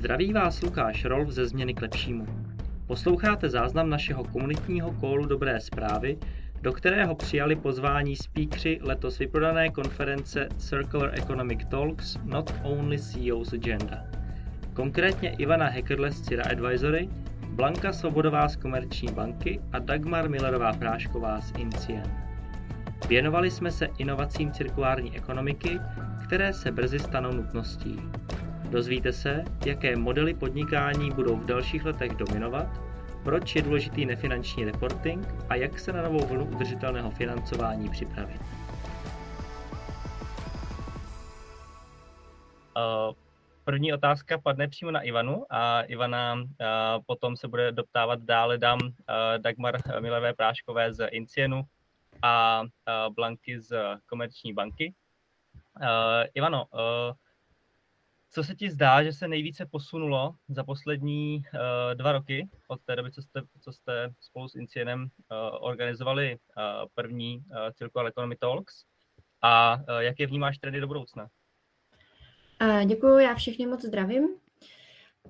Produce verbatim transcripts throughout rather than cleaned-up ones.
Zdraví vás Lukáš Rolf ze Změny k lepšímu. Posloucháte záznam našeho komunitního kólu Dobré zprávy, do kterého přijali pozvání speakeři letos vyprodané konference Circular Economic Talks Not Only C E O's Agenda. Konkrétně Ivana Hekerle z Cira Advisory, Blanka Svobodová z Komerční banky a Dagmar Milerová Prášková z INCIEN. Věnovali jsme se inovacím cirkulární ekonomiky, které se brzy stanou nutností. Dozvíte se, jaké modely podnikání budou v dalších letech dominovat, proč je důležitý nefinanční reporting a jak se na novou vlnu udržitelného financování připravit. Uh, první otázka padne přímo na Ivanu a Ivana uh, potom se bude doptávat dále dám uh, Dagmar Milerové Práškové z INCIENu a uh, Blanky z Komerční banky. Uh, Ivano, uh, co se ti zdá, že se nejvíce posunulo za poslední uh, dva roky od té doby, co jste, co jste spolu s INCIENem uh, organizovali uh, první uh, Circular Economy Talks a uh, jaké vnímáš trendy do budoucna? Uh, děkuju, já všechny moc zdravím.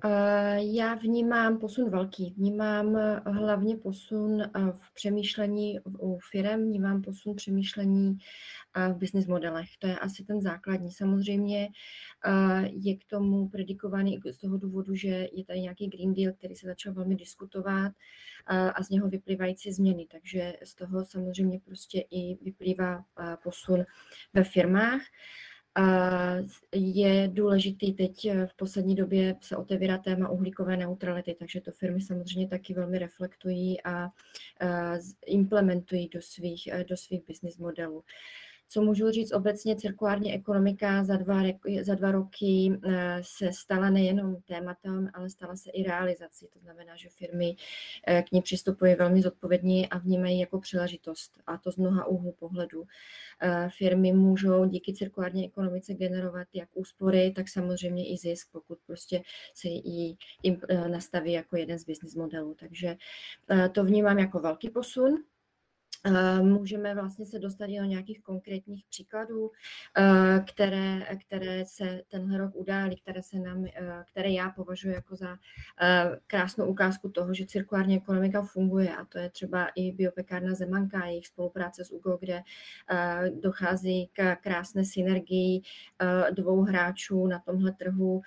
Uh, já vnímám posun velký. Vnímám hlavně posun uh, v přemýšlení u firem, vnímám posun přemýšlení v business modelech. To je asi ten základní. Samozřejmě je k tomu predikovaný z toho důvodu, že je tady nějaký Green Deal, který se začal velmi diskutovat a z něho vyplývající změny. Takže z toho samozřejmě prostě i vyplývá posun ve firmách. Je důležitý teď v poslední době se otevírá téma uhlíkové neutrality, takže to firmy samozřejmě taky velmi reflektují a implementují do svých, do svých business modelů. Co můžu říct obecně, cirkulární ekonomika za dva, za dva roky se stala nejenom tématem, ale stala se i realizací. To znamená, že firmy k ní přistupují velmi zodpovědně a vnímají jako příležitost. A to z mnoha úhlů pohledu. Firmy můžou díky cirkulární ekonomice generovat jak úspory, tak samozřejmě i zisk, pokud prostě se ji nastaví jako jeden z business modelů. Takže to vnímám jako velký posun. Můžeme vlastně se dostat do nějakých konkrétních příkladů, které, které se tenhle rok udály, které, se nám, které já považuji jako za krásnou ukázku toho, že cirkulární ekonomika funguje, a to je třeba i biopekárna Zemanka a jejich spolupráce s UGO, kde dochází k krásné synergii dvou hráčů na tomhle trhu,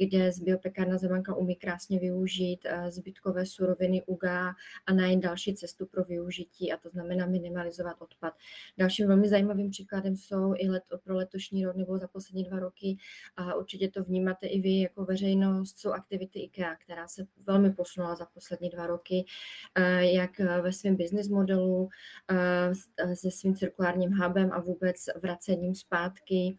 kde z biopekárna Zemanka umí krásně využít zbytkové suroviny U G A a najít další cestu pro využití, a to znamená minimalizovat odpad. Dalším velmi zajímavým příkladem jsou i let, pro letošní rok nebo za poslední dva roky, a určitě to vnímáte i vy jako veřejnost, jsou aktivity IKEA, která se velmi posunula za poslední dva roky, jak ve svém business modelu, se svým cirkulárním hubem a vůbec vracením zpátky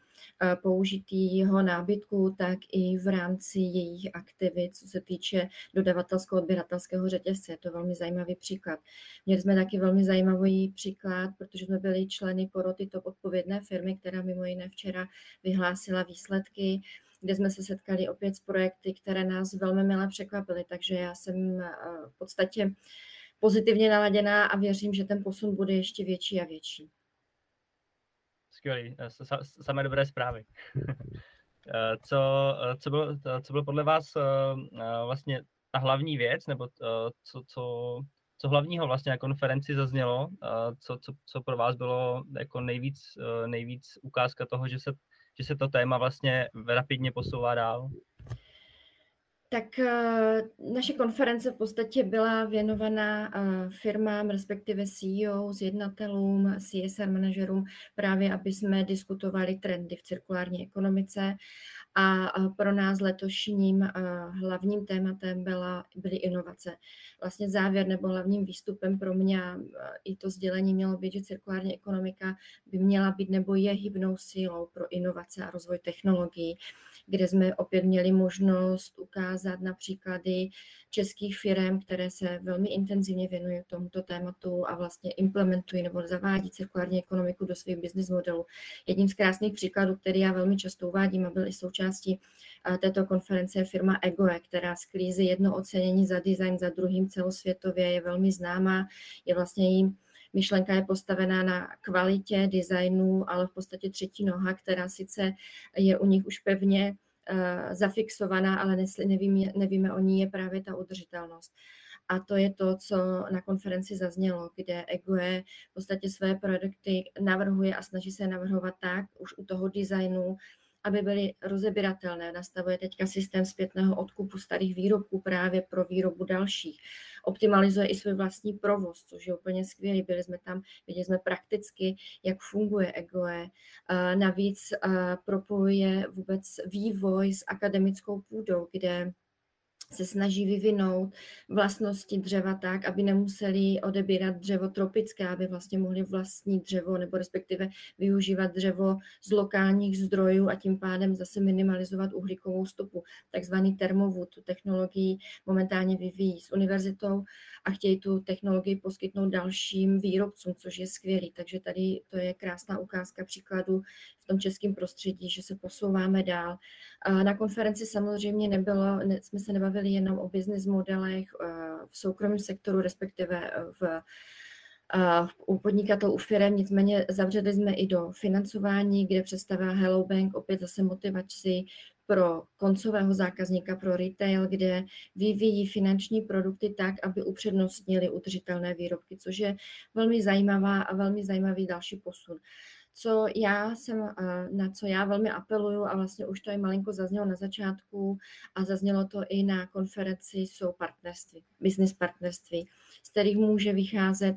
použitýho nábytku, tak i v rámci jejich aktivit, co se týče dodavatelsko-odběratelského řetězce. Je to velmi zajímavý příklad. Měli jsme taky velmi zajímavý příklad, protože jsme byli členy poroty top odpovědné firmy, která mimo jiné včera vyhlásila výsledky, kde jsme se setkali opět s projekty, které nás velmi mile překvapily. Takže já jsem v podstatě pozitivně naladěná a věřím, že ten posun bude ještě větší a větší. Skvělý, samé dobré zprávy. Co, co, bylo, co bylo podle vás vlastně ta hlavní věc, nebo co, co, co hlavního vlastně na konferenci zaznělo, co, co, co pro vás bylo jako nejvíc, nejvíc ukázka toho, že se, že se to téma vlastně rapidně posouvá dál? Tak naše konference v podstatě byla věnovaná firmám, respektive C E O, jednatelům, C S R manažerům, právě aby jsme diskutovali trendy v cirkulární ekonomice. A pro nás letošním hlavním tématem byla, byly inovace. Vlastně závěr nebo hlavním výstupem pro mě i to sdělení mělo být, že cirkulární ekonomika by měla být nebo je hybnou sílou pro inovace a rozvoj technologií, kde jsme opět měli možnost ukázat na příklady českých firem, které se velmi intenzivně věnují tomuto tématu a vlastně implementují nebo zavádí cirkulární ekonomiku do svých business modelů. Jedním z krásných příkladů, který já velmi často uvádím a byl i součástí této konference, je firma EGOE, která sklízí jedno ocenění za design za druhým celosvětově, je velmi známá, je vlastně jim myšlenka je postavená na kvalitě designu, ale v podstatě třetí noha, která sice je u nich už pevně zafixovaná, ale nevíme, nevíme o ní, je právě ta udržitelnost. A to je to, co na konferenci zaznělo, kde EGOE v podstatě své produkty navrhuje a snaží se navrhovat tak, už u toho designu, aby byly rozebíratelné. Nastavuje teďka systém zpětného odkupu starých výrobků právě pro výrobu dalších. Optimalizuje i svůj vlastní provoz, což je úplně skvělý. Byli jsme tam, viděli jsme prakticky, jak funguje EGOE. Navíc propojuje vůbec vývoj s akademickou půdou, kde se snaží vyvinout vlastnosti dřeva tak, aby nemuseli odebírat dřevo tropické, aby vlastně mohli vlastní dřevo nebo respektive využívat dřevo z lokálních zdrojů a tím pádem zase minimalizovat uhlíkovou stopu. Takzvaný termovud, tu technologii momentálně vyvíjí s univerzitou a chtějí tu technologii poskytnout dalším výrobcům, což je skvělý. Takže tady to je krásná ukázka příkladu v tom českém prostředí, že se posouváme dál. Na konferenci samozřejmě nebylo, ne, jsme se nebavili jenom o business modelech v soukromém sektoru, respektive v, u podnikatelů, u firem, nicméně zavřeli jsme i do financování, kde představila Hello Bank opět zase motivaci pro koncového zákazníka, pro retail, kde vyvíjí finanční produkty tak, aby upřednostnili udržitelné výrobky, což je velmi zajímavá a velmi zajímavý další posun. Co já jsem, na co já velmi apeluju, a vlastně už to i malinko zaznělo na začátku a zaznělo to i na konferenci, jsou partnerství, business partnerství, z kterých může vycházet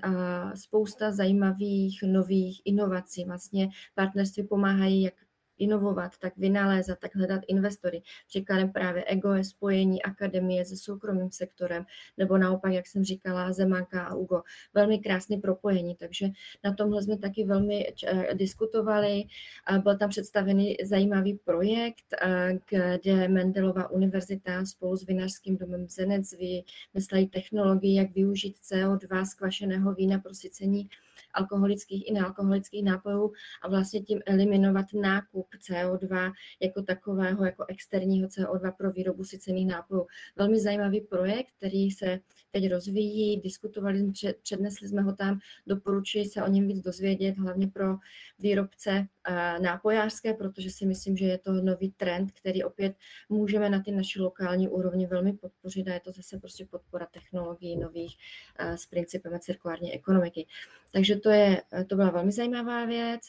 spousta zajímavých nových inovací. Vlastně partnerství pomáhají jak inovovat, tak vynalézat, tak hledat investory. Příkladem právě EGOE, spojení akademie se soukromým sektorem, nebo naopak, jak jsem říkala, Zemanka a UGO. Velmi krásné propojení, takže na tomhle jsme taky velmi diskutovali. Byl tam představený zajímavý projekt, kde Mendelova univerzita spolu s Vinařským domem Zenec vymysleli technologii, jak využít C O dva z kvašeného vína pro sycení alkoholických i nealkoholických nápojů a vlastně tím eliminovat nákup C O dva jako takového, jako externího C O dva pro výrobu sycených nápojů. Velmi zajímavý projekt, který se teď rozvíjí, diskutovali, přednesli jsme ho tam, doporučuji se o něm víc dozvědět, hlavně pro výrobce nápojářské, protože si myslím, že je to nový trend, který opět můžeme na ty naši lokální úrovni velmi podpořit a je to zase prostě podpora technologií nových s principem cirkulární ekonomiky. Takže to, je, to byla velmi zajímavá věc.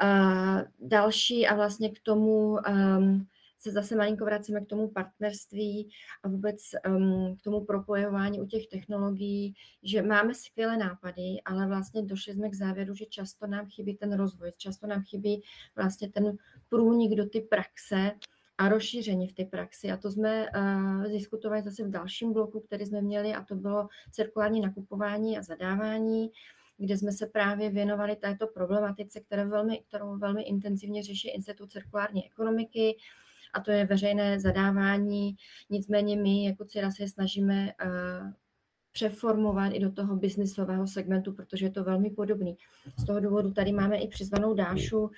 A další a vlastně k tomu um, se zase malinko vracíme k tomu partnerství a vůbec um, k tomu propojování u těch technologií, že máme skvělé nápady, ale vlastně došli jsme k závěru, že často nám chybí ten rozvoj, často nám chybí vlastně ten průnik do ty praxe a rozšíření v té praxi. A to jsme uh, diskutovali zase v dalším bloku, který jsme měli, a to bylo cirkulární nakupování a zadávání, kde jsme se právě věnovali této problematice, kterou velmi, kterou velmi intenzivně řeší Institut cirkulární ekonomiky, a to je veřejné zadávání. Nicméně my jako Cira se snažíme uh, přeformovat i do toho biznisového segmentu, protože je to velmi podobný. Z toho důvodu tady máme i přizvanou Dášu, uh,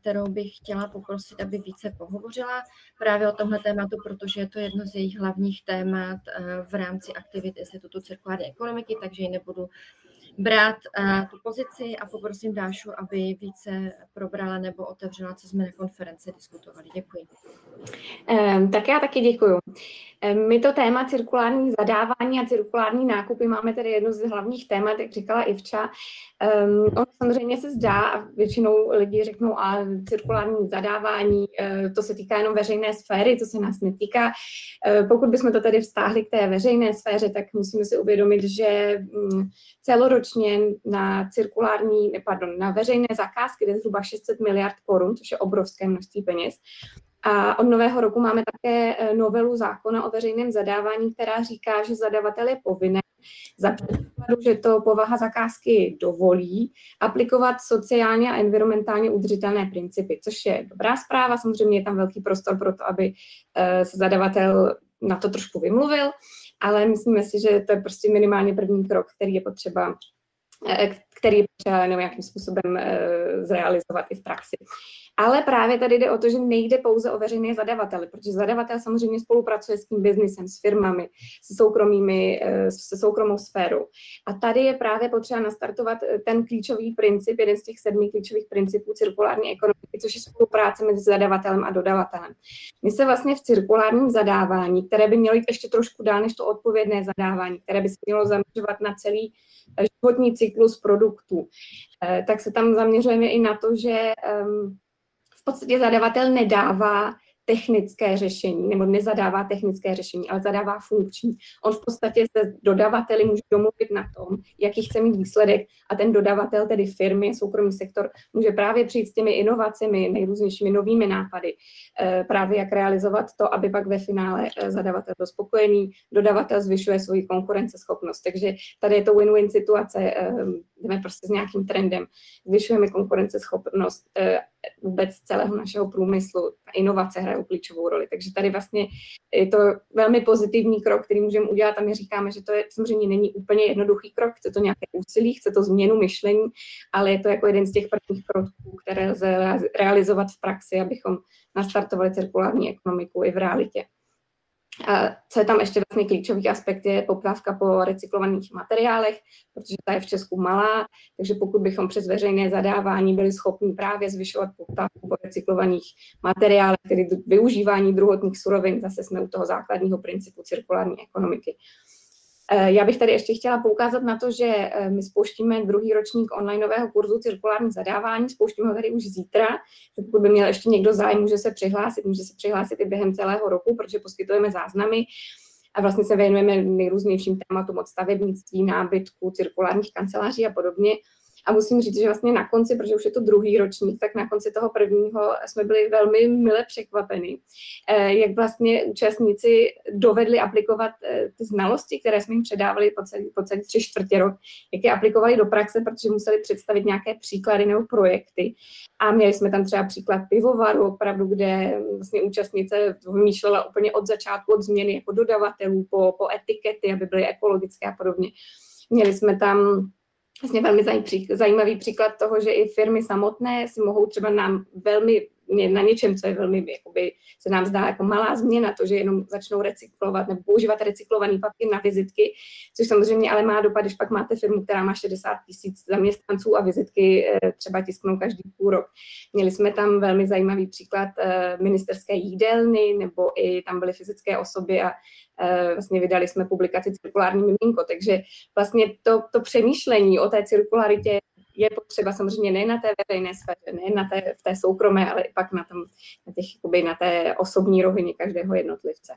kterou bych chtěla poprosit, aby více pohovořila právě o tomhle tématu, protože je to jedno z jejich hlavních témat uh, v rámci aktivit Institutu cirkulární ekonomiky, takže ji nebudu brát uh, tu pozici a poprosím Dášu, aby více probrala nebo otevřela, co jsme na konferenci diskutovali. Děkuji. Um, tak já taky děkuju. Um, my to téma cirkulární zadávání a cirkulární nákupy máme tedy jedno z hlavních témat, jak říkala Ivča. Um, on samozřejmě se zdá, a většinou lidi řeknou, a cirkulární zadávání, uh, to se týká jenom veřejné sféry, to se nás netýká. Uh, pokud bychom to tedy vztáhli k té veřejné sféře, tak musíme si uvědomit, že um, celoroční na cirkulární, pardon, na veřejné zakázky jde zhruba šest set miliard korun, což je obrovské množství peněz. A od nového roku máme také novelu zákona o veřejném zadávání, která říká, že zadavatel je povinen za předpokladu, že to povaha zakázky dovolí, aplikovat sociálně a environmentálně udržitelné principy, což je dobrá zpráva. Samozřejmě je tam velký prostor pro to, aby se zadavatel na to trošku vymluvil, ale myslíme si, že to je prostě minimálně první krok, který je potřeba, který je potřeba nějakým způsobem zrealizovat i v praxi. Ale právě tady jde o to, že nejde pouze o veřejné zadavatele, protože zadavatel samozřejmě spolupracuje s tím biznisem, s firmami, se, soukromými, se soukromou sférou. A tady je právě potřeba nastartovat ten klíčový princip, jeden z těch sedmi klíčových principů cirkulární ekonomiky, což je spolupráce mezi zadavatelem a dodavatelem. My se vlastně v cirkulárním zadávání, které by mělo jít ještě trošku dál než to odpovědné zadávání, které by se mělo zaměřovat na celý životní cyklus produktů, tak se tam zaměřujeme i na to, že v podstatě zadavatel nedává technické řešení, nebo nezadává technické řešení, ale zadává funkční. On v podstatě se dodavateli může domluvit na tom, jaký chce mít výsledek, a ten dodavatel, tedy firmy, soukromý sektor, může právě přijít s těmi inovacemi, nejrůznějšími novými nápady, právě jak realizovat to, aby pak ve finále zadavatel byl spokojený, dodavatel zvyšuje svoji konkurenceschopnost. Takže tady je to win-win situace, jdeme prostě s nějakým trendem, zvyšujeme konkurenceschopnost vůbec celého našeho průmyslu, inovace hrají klíčovou roli. Takže tady vlastně je to velmi pozitivní krok, který můžeme udělat, a my říkáme, že to je, samozřejmě není úplně jednoduchý krok, chce to nějaké úsilí, chce to změnu myšlení, ale je to jako jeden z těch prvních kroků, které lze realizovat v praxi, abychom nastartovali cirkulární ekonomiku i v realitě. A co je tam ještě vlastně klíčový aspekt, je poptávka po recyklovaných materiálech, protože ta je v Česku malá, takže pokud bychom přes veřejné zadávání byli schopni právě zvyšovat poptávku po recyklovaných materiálech, tedy využívání druhotných surovin, zase jsme u toho základního principu cirkulární ekonomiky. Já bych tady ještě chtěla poukázat na to, že my spouštíme druhý ročník onlineového kurzu cirkulární zadávání, spouštíme ho tady už zítra, že pokud by měl ještě někdo zájem, může se přihlásit, může se přihlásit i během celého roku, protože poskytujeme záznamy a vlastně se věnujeme nejrůznějším tématům od stavebnictví, nábytku, cirkulárních kanceláří a podobně. A musím říct, že vlastně na konci, protože už je to druhý ročník, tak na konci toho prvního jsme byli velmi mile překvapeni, jak vlastně účastníci dovedli aplikovat ty znalosti, které jsme jim předávali po celý, po celý tři čtvrtě rok, jak je aplikovali do praxe, protože museli představit nějaké příklady nebo projekty. A měli jsme tam třeba příklad pivovaru, opravdu, kde vlastně účastnice vymýšlela úplně od začátku, od změny jako dodavatelů, po, po etikety, aby byly ekologické a podobně. Měli jsme tam vlastně velmi zajímavý příklad toho, že i firmy samotné si mohou třeba nám velmi, na něčem, co je velmi, jakoby, se nám zdá jako malá změna, to, že jenom začnou recyklovat nebo používat recyklovaný papír na vizitky, což samozřejmě ale má dopad, když pak máte firmu, která má šedesát tisíc zaměstnanců a vizitky třeba tisknou každý půl rok. Měli jsme tam velmi zajímavý příklad ministerské jídelny, nebo i tam byly fyzické osoby a vlastně vydali jsme publikaci Cirkulární miminko, takže vlastně to, to přemýšlení o té cirkularitě je potřeba samozřejmě nejen na té veřejné sféře, nejen na té, v té soukromé, ale i pak na, tom, na, těch, jakoby, na té osobní rovině každého jednotlivce.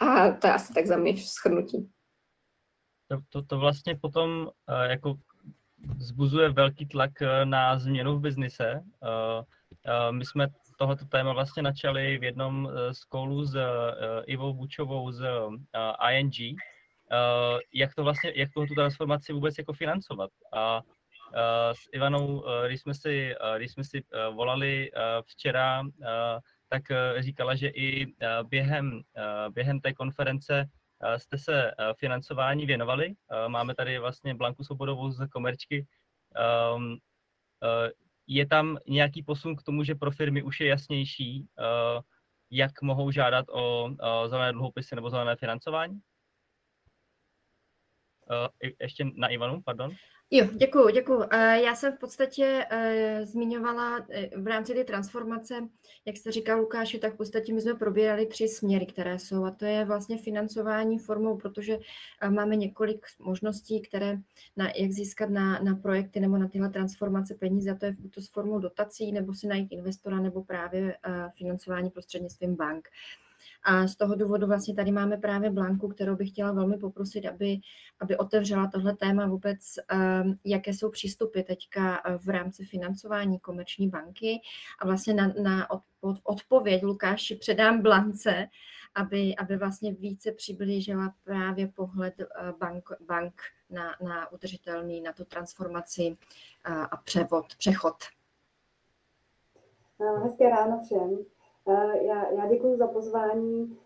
A to je asi tak za mě shrnutí. To, to, to vlastně potom jako vzbuzuje velký tlak na změnu v biznise. My jsme tohoto téma vlastně načali v jednom z kolů s Ivou Bučovou z I N G. Jak to vlastně, jak tu transformaci vůbec jako financovat? A s Ivanou, když jsme si, když jsme si volali včera, tak říkala, že i během, během té konference jste se financování věnovali. Máme tady vlastně Blanku Svobodovou z Komerčky. Je tam nějaký posun k tomu, že pro firmy už je jasnější, jak mohou žádat o zelené dluhopisy nebo zelené financování? Ještě na Ivanu, pardon. Jo, děkuju, děkuju. Já jsem v podstatě zmiňovala v rámci té transformace, jak jste říkal, Lukáši, tak v podstatě my jsme probírali tři směry, které jsou, a to je vlastně financování formou, protože máme několik možností, které na, jak získat na, na projekty nebo na tyhle transformace peníze, a to je to s formou dotací, nebo si najít investora, nebo právě financování prostřednictvím bank. A z toho důvodu vlastně tady máme právě Blanku, kterou bych chtěla velmi poprosit, aby, aby otevřela tohle téma vůbec, jaké jsou přístupy teďka v rámci financování Komerční banky. A vlastně na, na odpověď, Lukáši, předám Blance, aby, aby vlastně více přiblížila právě pohled bank, bank na, na udržitelný, na tu transformaci a převod, přechod. Hezké ráno všem. Já, já děkuji za pozvání. Um,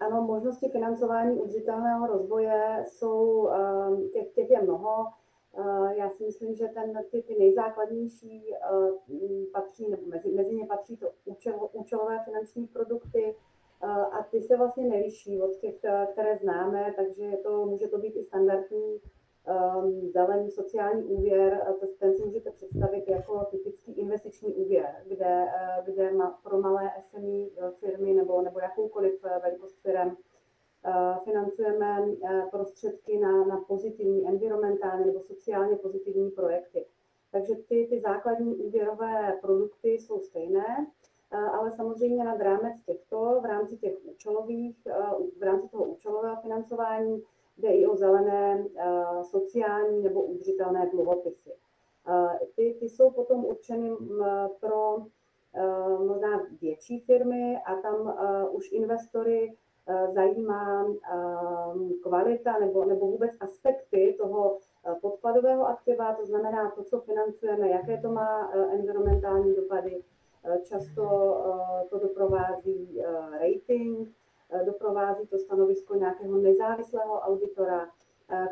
ano, možnosti financování udržitelného rozvoje jsou, um, těch, těch je mnoho. Uh, já si myslím, že ten, ty, ty nejzákladnější uh, patří finanční, nebo mezi, mezi ně patří to účel, účelové finanční produkty a ty se vlastně neliší od těch, které známe, takže je to, může to být i standardní um, zelený sociální úvěr, ten si můžete představit jako typický investiční úvěr, kde, kde pro malé S M E firmy nebo, nebo jakoukoliv velikost firem financujeme prostředky na, na pozitivní, environmentální nebo sociálně pozitivní projekty. Takže ty, ty základní úvěrové produkty jsou stejné, ale samozřejmě nad rámec těchto, v rámci těch účelových, v rámci toho účelového financování jde i o zelené, sociální nebo udržitelné dluhopisy. Ty, ty jsou potom určeny pro možná větší firmy a tam už investory zajímá kvalita nebo, nebo vůbec aspekty toho podkladového aktiva, to znamená to, co financujeme, jaké to má environmentální dopady. Často to doprovází rating, doprovází to stanovisko nějakého nezávislého auditora,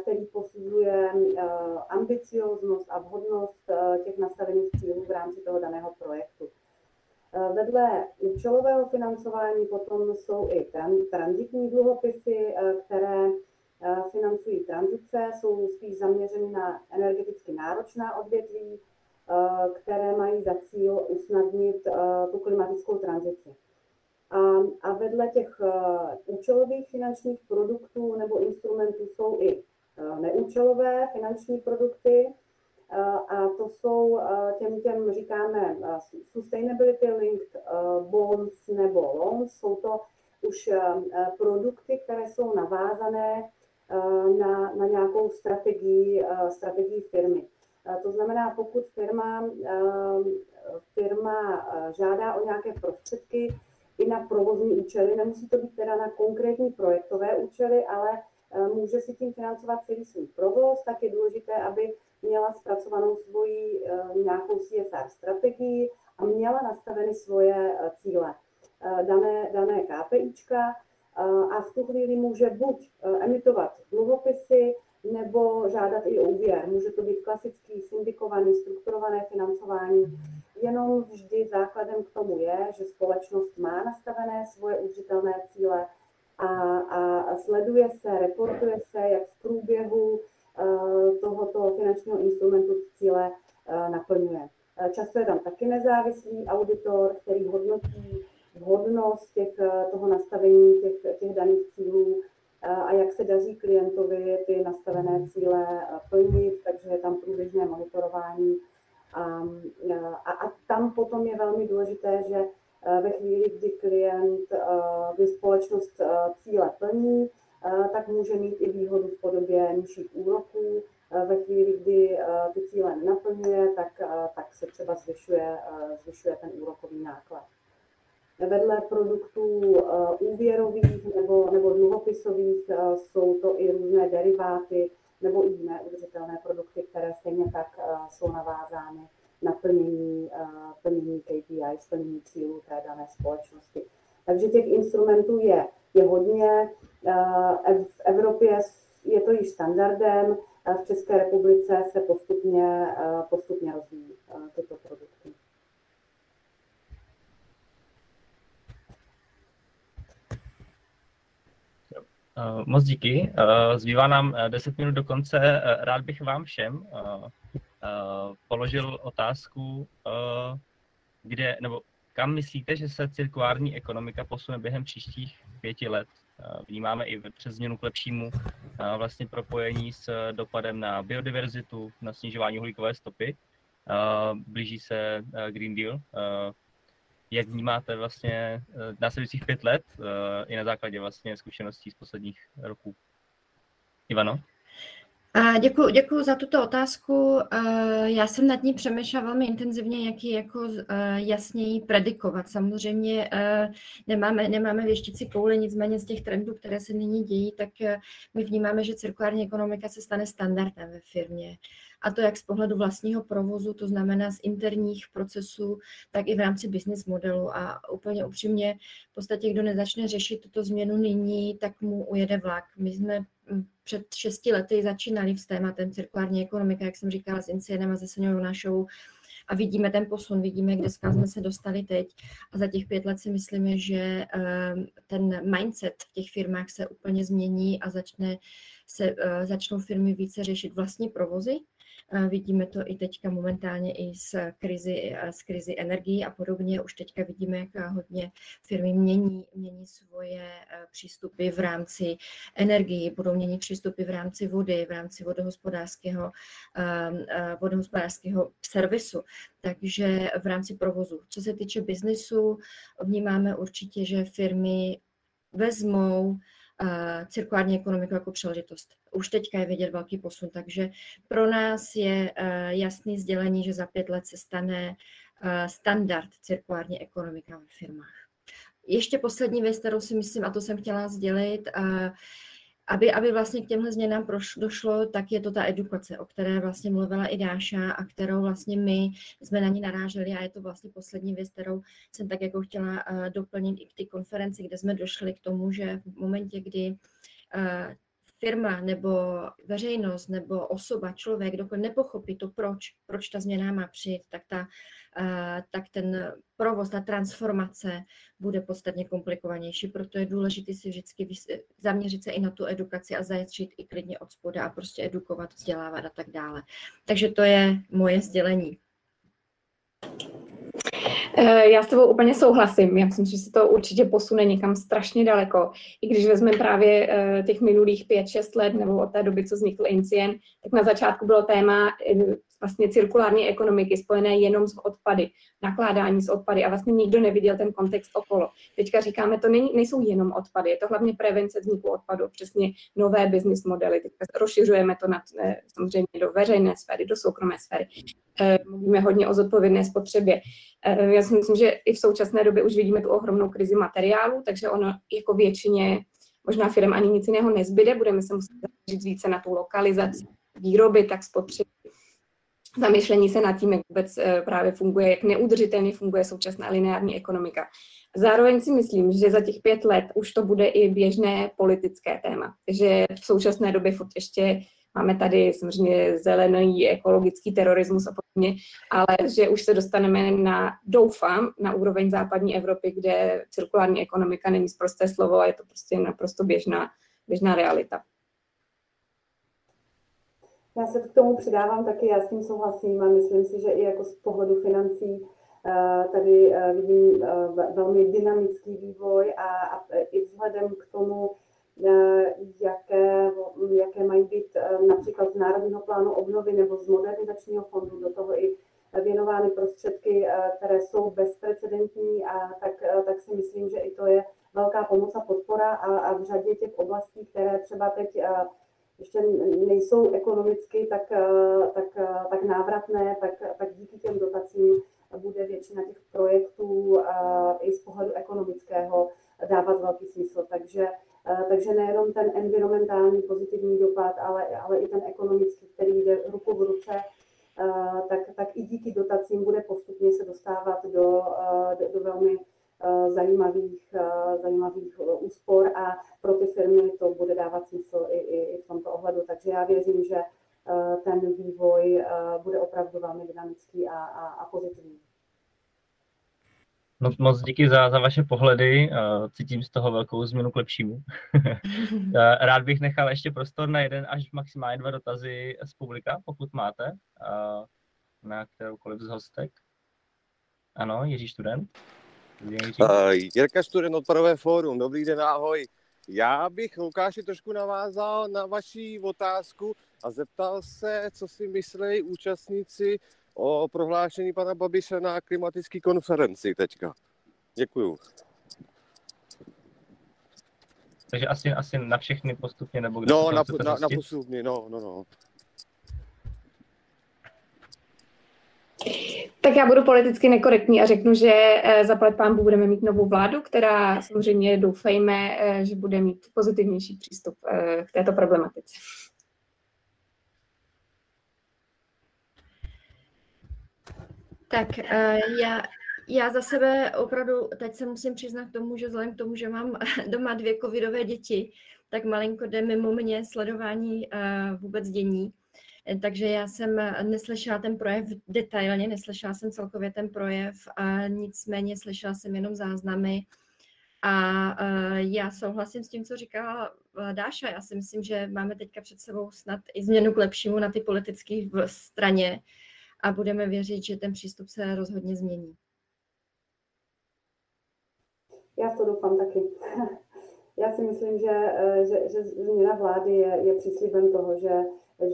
který posuzuje ambicioznost a vhodnost těch nastavených cílů v rámci toho daného projektu. Vedle účelového financování potom jsou i tranzitní dluhopisy, které financují tranzice, jsou spíš zaměřeny na energeticky náročná odvětví, které mají za cíl usnadnit tu klimatickou tranzici. A vedle těch účelových finančních produktů nebo instrumentů jsou i neúčelové finanční produkty, a to jsou, těm, těm říkáme sustainability linked bonds nebo loans, jsou to už produkty, které jsou navázané na, na nějakou strategii, strategii firmy. To znamená, pokud firma, firma žádá o nějaké prostředky i na provozní účely, nemusí to být teda na konkrétní projektové účely, ale může si tím financovat celý svůj provoz, tak je důležité, aby měla zpracovanou svoji nějakou C S R strategii a měla nastaveny svoje cíle, dané, dané KPIčka, a v tu chvíli může buď emitovat dluhopisy, nebo žádat i úvěr. Může to být klasický, syndikovaný, strukturované financování. Jenom vždy základem k tomu je, že společnost má nastavené svoje udržitelné cíle a, a sleduje se, reportuje se, jak v průběhu tohoto finančního instrumentu cíle naplňuje. Často je tam taky nezávislý auditor, který hodnotí vhodnost těch, toho nastavení těch, těch daných cílů a jak se daří klientovi ty nastavené cíle plnit, takže je tam průběžné monitorování. A, a, a tam potom je velmi důležité, že ve chvíli, kdy klient, kdy společnost cíle plní, tak může mít i výhodu v podobě nižších úroků. Ve chvíli, kdy ty cíle nenaplňuje, tak, tak se třeba zvyšuje, zvyšuje ten úrokový náklad. Vedle produktů úvěrových nebo, nebo dluhopisových jsou to i různé deriváty nebo i jiné udržitelné produkty, které stejně tak jsou navázány na plnění, plnění K P I, plnění cílů té dané společnosti. Takže těch instrumentů je, je hodně. V Evropě je to již standardem, v České republice se postupně, postupně rozvíjí tyto produkty. Moc díky. Zbývá nám deset minut do konce. Rád bych vám všem položil otázku, kde, nebo kam myslíte, že se cirkulární ekonomika posune během příštích pěti let? Vnímáme i přes změnu k lepšímu vlastně propojení s dopadem na biodiverzitu, na snižování uhlíkové stopy. Blíží se Green Deal. Jak vnímáte vlastně následujících pět let i na základě vlastně zkušeností z posledních roků? Ivano? Děkuji, děkuji za tuto otázku. Já jsem nad ní přemýšlela velmi intenzivně, jak ji jako jasněji predikovat. Samozřejmě nemáme, nemáme věštici koule, nicméně z těch trendů, které se nyní dějí, tak my vnímáme, že cirkulární ekonomika se stane standardem ve firmě. A to jak z pohledu vlastního provozu, to znamená z interních procesů, tak i v rámci business modelu. A úplně upřímně, v podstatě, kdo nezačne řešit tuto změnu nyní, tak mu ujede vlak. My jsme před šesti lety začínali s tématem cirkulární ekonomika, jak jsem říkala, s INCIENem a se Soňou Jonášovou. a vidíme ten posun, vidíme, kde jsme se dostali teď. A za těch pět let si myslíme, že ten mindset v těch firmách se úplně změní a začne se, začnou firmy více řešit vlastní provozy. Vidíme to i teďka momentálně i z krizi, z krizi energií a podobně. Už teďka vidíme, jak hodně firmy mění, mění svoje přístupy v rámci energií, budou měnit přístupy v rámci vody, v rámci vodohospodářského, vodohospodářského servisu. Takže v rámci provozu. Co se týče biznesu, vnímáme určitě, že firmy vezmou cirkulární ekonomiku jako příležitost. Už teďka je vidět velký posun, takže pro nás je jasné sdělení, že za pět let se stane standard cirkulární ekonomika ve firmách. Ještě poslední věc, kterou si myslím, a to jsem chtěla sdělit, aby, aby vlastně k těmhle změnám došlo, tak je to ta edukace, o které vlastně mluvila i Dáša a kterou vlastně my jsme na ní naráželi a je to vlastně poslední věc, kterou jsem tak jako chtěla doplnit i k té konferenci, kde jsme došli k tomu, že v momentě, kdy firma nebo veřejnost nebo osoba, člověk, dokud nepochopí to, proč, proč ta změna má přijít, tak, ta, tak ten provoz, ta transformace bude podstatně komplikovanější. Proto je důležité si vždycky zaměřit se i na tu edukaci a začít i klidně od spoda a prostě edukovat, vzdělávat a tak dále. Takže to je moje sdělení. Já s tebou úplně souhlasím. Já myslím, že se to určitě posune někam strašně daleko. I když vezmeme právě těch minulých pět šest let, nebo od té doby, co vznikl INCIEN, tak na začátku bylo téma vlastně cirkulární ekonomiky spojené jenom s odpady, nakládání s odpady a vlastně nikdo neviděl ten kontext okolo. Teďka říkáme, to není, nejsou jenom odpady, je to hlavně prevence vzniku odpadu, přesně nové business modely. Teďka rozšiřujeme to na, samozřejmě do veřejné sféry, do soukromé sféry. Mluvíme hodně o zodpovědné spotřebě. Já si myslím, že i v současné době už vidíme tu ohromnou krizi materiálu, takže ono jako většině možná firem ani nic jiného nezbyde, budeme se muset zaměřit více na tu lokalizaci výroby, tak spotřeby. Zamyšlení se nad tím, jak vůbec právě funguje, jak neudržitelně funguje současná lineární ekonomika. Zároveň si myslím, že za těch pět let už to bude i běžné politické téma, že v současné době furt ještě máme tady samozřejmě zelený ekologický terorismus a podobně, ale že už se dostaneme na, doufám, na úroveň západní Evropy, kde cirkulární ekonomika není prosté slovo a je to prostě naprosto běžná, běžná realita. Já se k tomu přidávám taky, já s tím souhlasím a myslím si, že i jako z pohledu financí tady vidím velmi dynamický vývoj a i vzhledem k tomu, jaké, jaké mají být například z Národního plánu obnovy nebo z Modernizačního fondu, do toho i věnovány prostředky, které jsou bezprecedentní, a tak, tak si myslím, že i to je velká pomoc a podpora a, a v řadě těch oblastí, které třeba teď ještě nejsou ekonomicky tak, tak, tak návratné, tak, tak díky těm dotacím bude většina těch projektů i z pohledu ekonomického dávat velký smysl. Takže, takže nejenom ten environmentální pozitivní dopad, ale, ale i ten ekonomický, který jde ruku v ruce, tak, tak i díky dotacím bude postupně se dostávat do, do, do velmi zajímavých, zajímavých úspor a pro ty firmy to bude dávat smysl i, i, i v tomto ohledu. Takže já věřím, že ten vývoj bude opravdu velmi dynamický a, a, a pozitivní. Moc, moc díky za, za vaše pohledy. Cítím z toho velkou změnu k lepšímu. Rád bych nechal ještě prostor na jeden až maximálně dva dotazy z publika, pokud máte, na kteroukoliv z hostek. Ano, Jiří Šturen. Uh, Jirka Šturen, Odpadové fórum. Dobrý den, ahoj. Já bych, Lukáši, trošku navázal na vaši otázku a zeptal se, co si myslejí účastníci o prohlášení pana Babiše na klimatické konferenci teďka. Děkuju. Takže asi, asi na všechny postupně, nebo kde? No, na, na, na postupně, no, no, no. Tak já budu politicky nekorektní a řeknu, že za pár dní budeme mít novou vládu, která samozřejmě doufejme, že bude mít pozitivnější přístup k této problematice. Tak já... Já za sebe opravdu, teď se musím přiznat k tomu, že vzhledem k tomu, že mám doma dvě covidové děti, tak malinko jde mimo mě sledování vůbec dění. Takže já jsem neslyšela ten projev detailně, neslyšela jsem celkově ten projev, a nicméně slyšela jsem jenom záznamy. A já souhlasím s tím, co říkala Dáša. Já si myslím, že máme teďka před sebou snad i změnu k lepšímu na ty politické straně a budeme věřit, že ten přístup se rozhodně změní. Já to doufám taky. Já si myslím, že, že, že změna vlády je, je příslibem toho, že,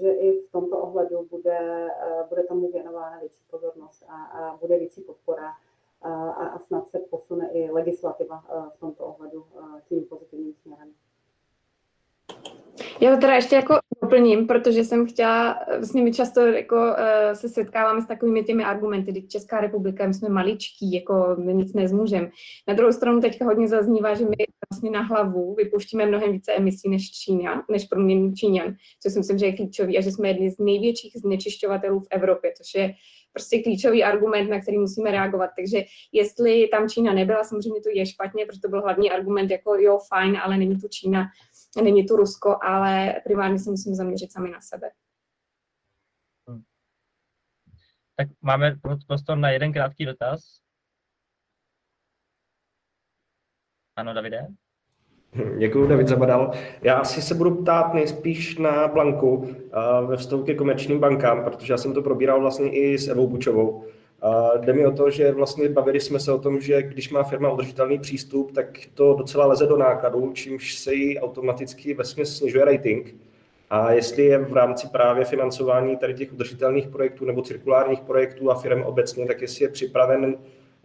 že i v tomto ohledu bude, bude tomu věnována větší pozornost a, a bude větší podpora a, a snad se posune i legislativa v tomto ohledu tím pozitivním směrem. Já to teda ještě jako doplním, protože jsem chtěla, s nimi často jako, se setkáváme s takovými těmi argumenty, když Česká republika, my jsme maličký, jako my nic nezmůžeme. Na druhou stranu teďka hodně zaznívá, že my vlastně na hlavu vypouštíme mnohem více emisí než Číňan, než průměrný Číňan, což si myslím, že je klíčový a že jsme jedni z největších znečišťovatelů v Evropě, což je prostě klíčový argument, na který musíme reagovat. Takže jestli tam Čína nebyla, samozřejmě to je špatně, protože to byl hlavní argument jako jo, fajn, ale není tu Čína. Není to Rusko, ale primárně se musíme zaměřit sami na sebe. Hmm. Tak máme prostor na jeden krátký dotaz. Ano, Davide? Děkuji, David Zabadal. Já asi se budu ptát nejspíš na Blanku uh, ve vztahu ke komerčním bankám, protože já jsem to probíral vlastně i s Evou Bučovou. Uh, jde mi o to, že vlastně bavili jsme se o tom, že když má firma udržitelný přístup, tak to docela leze do nákladů, čímž se jí automaticky vesměs snižuje rating. A jestli je v rámci právě financování tady těch udržitelných projektů nebo cirkulárních projektů a firm obecně, tak jestli je připraven,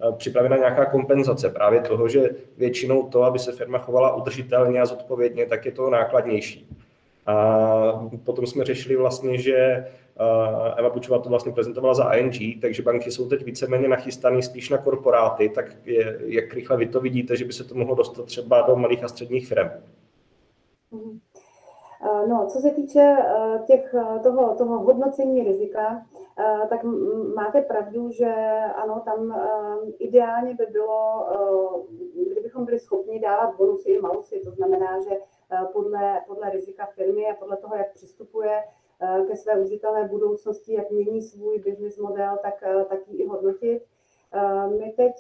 uh, připravena nějaká kompenzace právě toho, že většinou to, aby se firma chovala udržitelně a zodpovědně, tak je to nákladnější. A potom jsme řešili vlastně, že Eva Bučová to vlastně prezentovala za I N G, takže banky jsou teď víceméně nachystané spíš na korporáty, tak je, jak rychle vy to vidíte, že by se to mohlo dostat třeba do malých a středních firm? No, co se týče těch, toho, toho hodnocení rizika, tak máte pravdu, že ano, tam ideálně by bylo, kdybychom byli schopni dávat bonusy i malusy, to znamená, že podle, podle rizika firmy a podle toho, jak přistupuje ke své užitelné budoucnosti, jak mění svůj business model, tak, tak ji i hodnotit. My teď,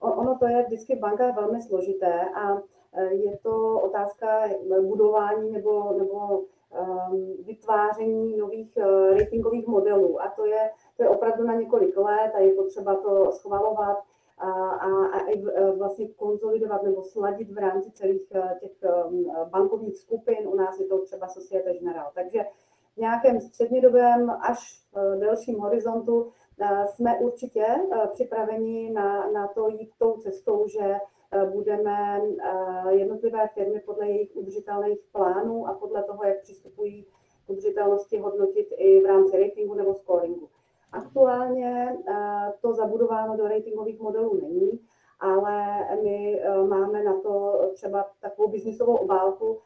ono to je vždycky v bankách velmi složité a je to otázka budování nebo, nebo vytváření nových ratingových modelů. A to je, to je opravdu na několik let a je potřeba to schvalovat a, a, a vlastně konsolidovat nebo sladit v rámci celých těch bankovních skupin. U nás je to třeba Societe Generale. Takže v nějakém střednědobém až delším horizontu jsme určitě připraveni na, na to jít tou cestou, že budeme jednotlivé firmy podle jejich udržitelných plánů a podle toho, jak přistupují k udržitelnosti, hodnotit i v rámci ratingu nebo scoringu. Aktuálně to zabudováno do ratingových modelů není, ale my máme na to třeba takovou biznisovou obálku,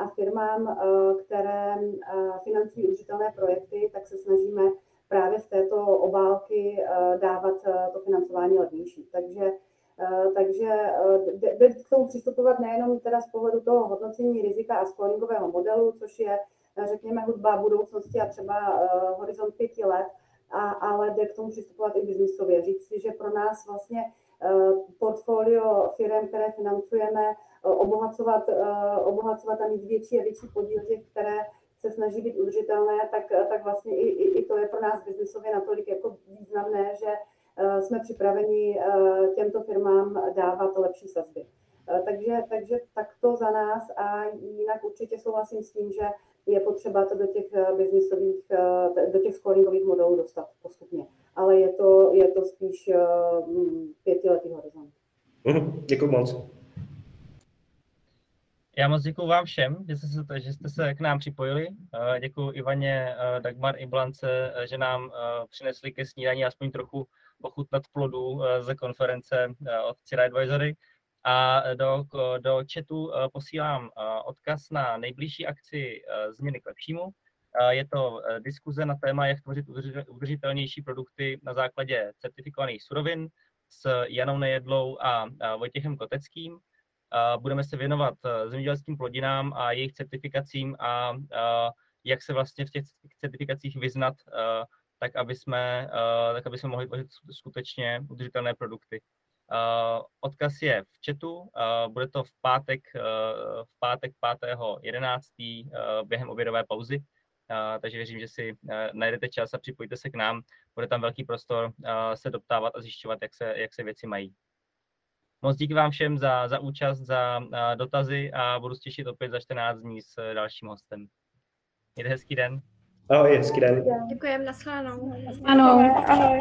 a firmám, které financují udržitelné projekty, tak se snažíme právě z této obálky dávat to financování levnější. Takže, takže jde k tomu přistupovat nejenom teda z pohledu toho hodnocení rizika a scoringového modelu, což je, řekněme, hudba budoucnosti a třeba horizont pěti let, a, ale jde k tomu přistupovat i biznisově. Říct si, že pro nás vlastně portfolio firm, které financujeme, obohacovat, obohacovat a mít větší a větší podíl těch, které se snaží být udržitelné, tak, tak vlastně i, i to je pro nás biznisově natolik jako významné, že jsme připraveni těmto firmám dávat lepší sazby. Takže, takže takto za nás a jinak určitě souhlasím s tím, že je potřeba to do těch biznisových, do těch scoringových modelů dostat postupně. Ale je to, je to spíš pětiletý horizont. Děkuji moc. Já moc děkuju vám všem, že jste se, že jste se k nám připojili. Děkuju Ivaně, Dagmar i Blance, že nám přinesli ke snídani aspoň trochu ochutnat plodů ze konference od Cira Advisory. A do, do chatu posílám odkaz na nejbližší akci Změny k lepšímu. Je to diskuze na téma, jak tvořit udržitelnější produkty na základě certifikovaných surovin s Janou Nejedlou a Vojtěchem Koteckým. Budeme se věnovat zemědělským plodinám a jejich certifikacím a jak se vlastně v těch certifikacích vyznat, tak aby jsme, tak aby jsme mohli tvořit skutečně udržitelné produkty. Odkaz je v chatu, bude to v pátek, v pátek pátého jedenáctého během obědové pauzy, takže věřím, že si najdete čas a připojíte se k nám, bude tam velký prostor se doptávat a zjišťovat, jak se, jak se věci mají. Moc díky vám všem za, za účast, za dotazy a budu se těšit opět za čtrnáct dní s dalším hostem. Mějte hezký den. Ahoj, hezký den. Děkujeme, nashledanou. Ano, ahoj.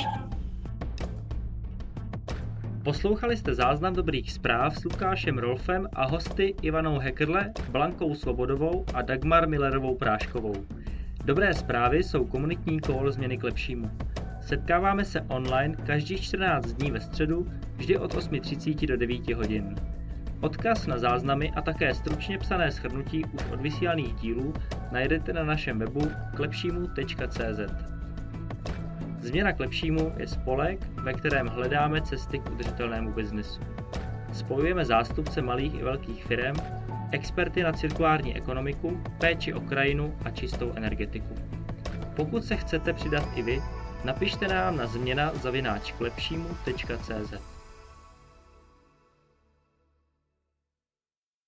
Poslouchali jste záznam dobrých zpráv s Lukášem Rolfem a hosty Ivanou Hekerle, Blankou Svobodovou a Dagmar Milerovou Práškovou. Dobré zprávy jsou komunitní kol Změny k lepšímu. Setkáváme se online každých čtrnáct dní ve středu, vždy od osm třicet do devět hodin. Odkaz na záznamy a také stručně psané shrnutí už od vysílaných dílů najdete na našem webu k lepšímu tečka cé zet. Změna k lepšímu je spolek, ve kterém hledáme cesty k udržitelnému biznesu. Spojujeme zástupce malých i velkých firem, experty na cirkulární ekonomiku, péči o krajinu a čistou energetiku. Pokud se chcete přidat i vy, napište nám na změna zavináč k lepšímu tečka cé zet.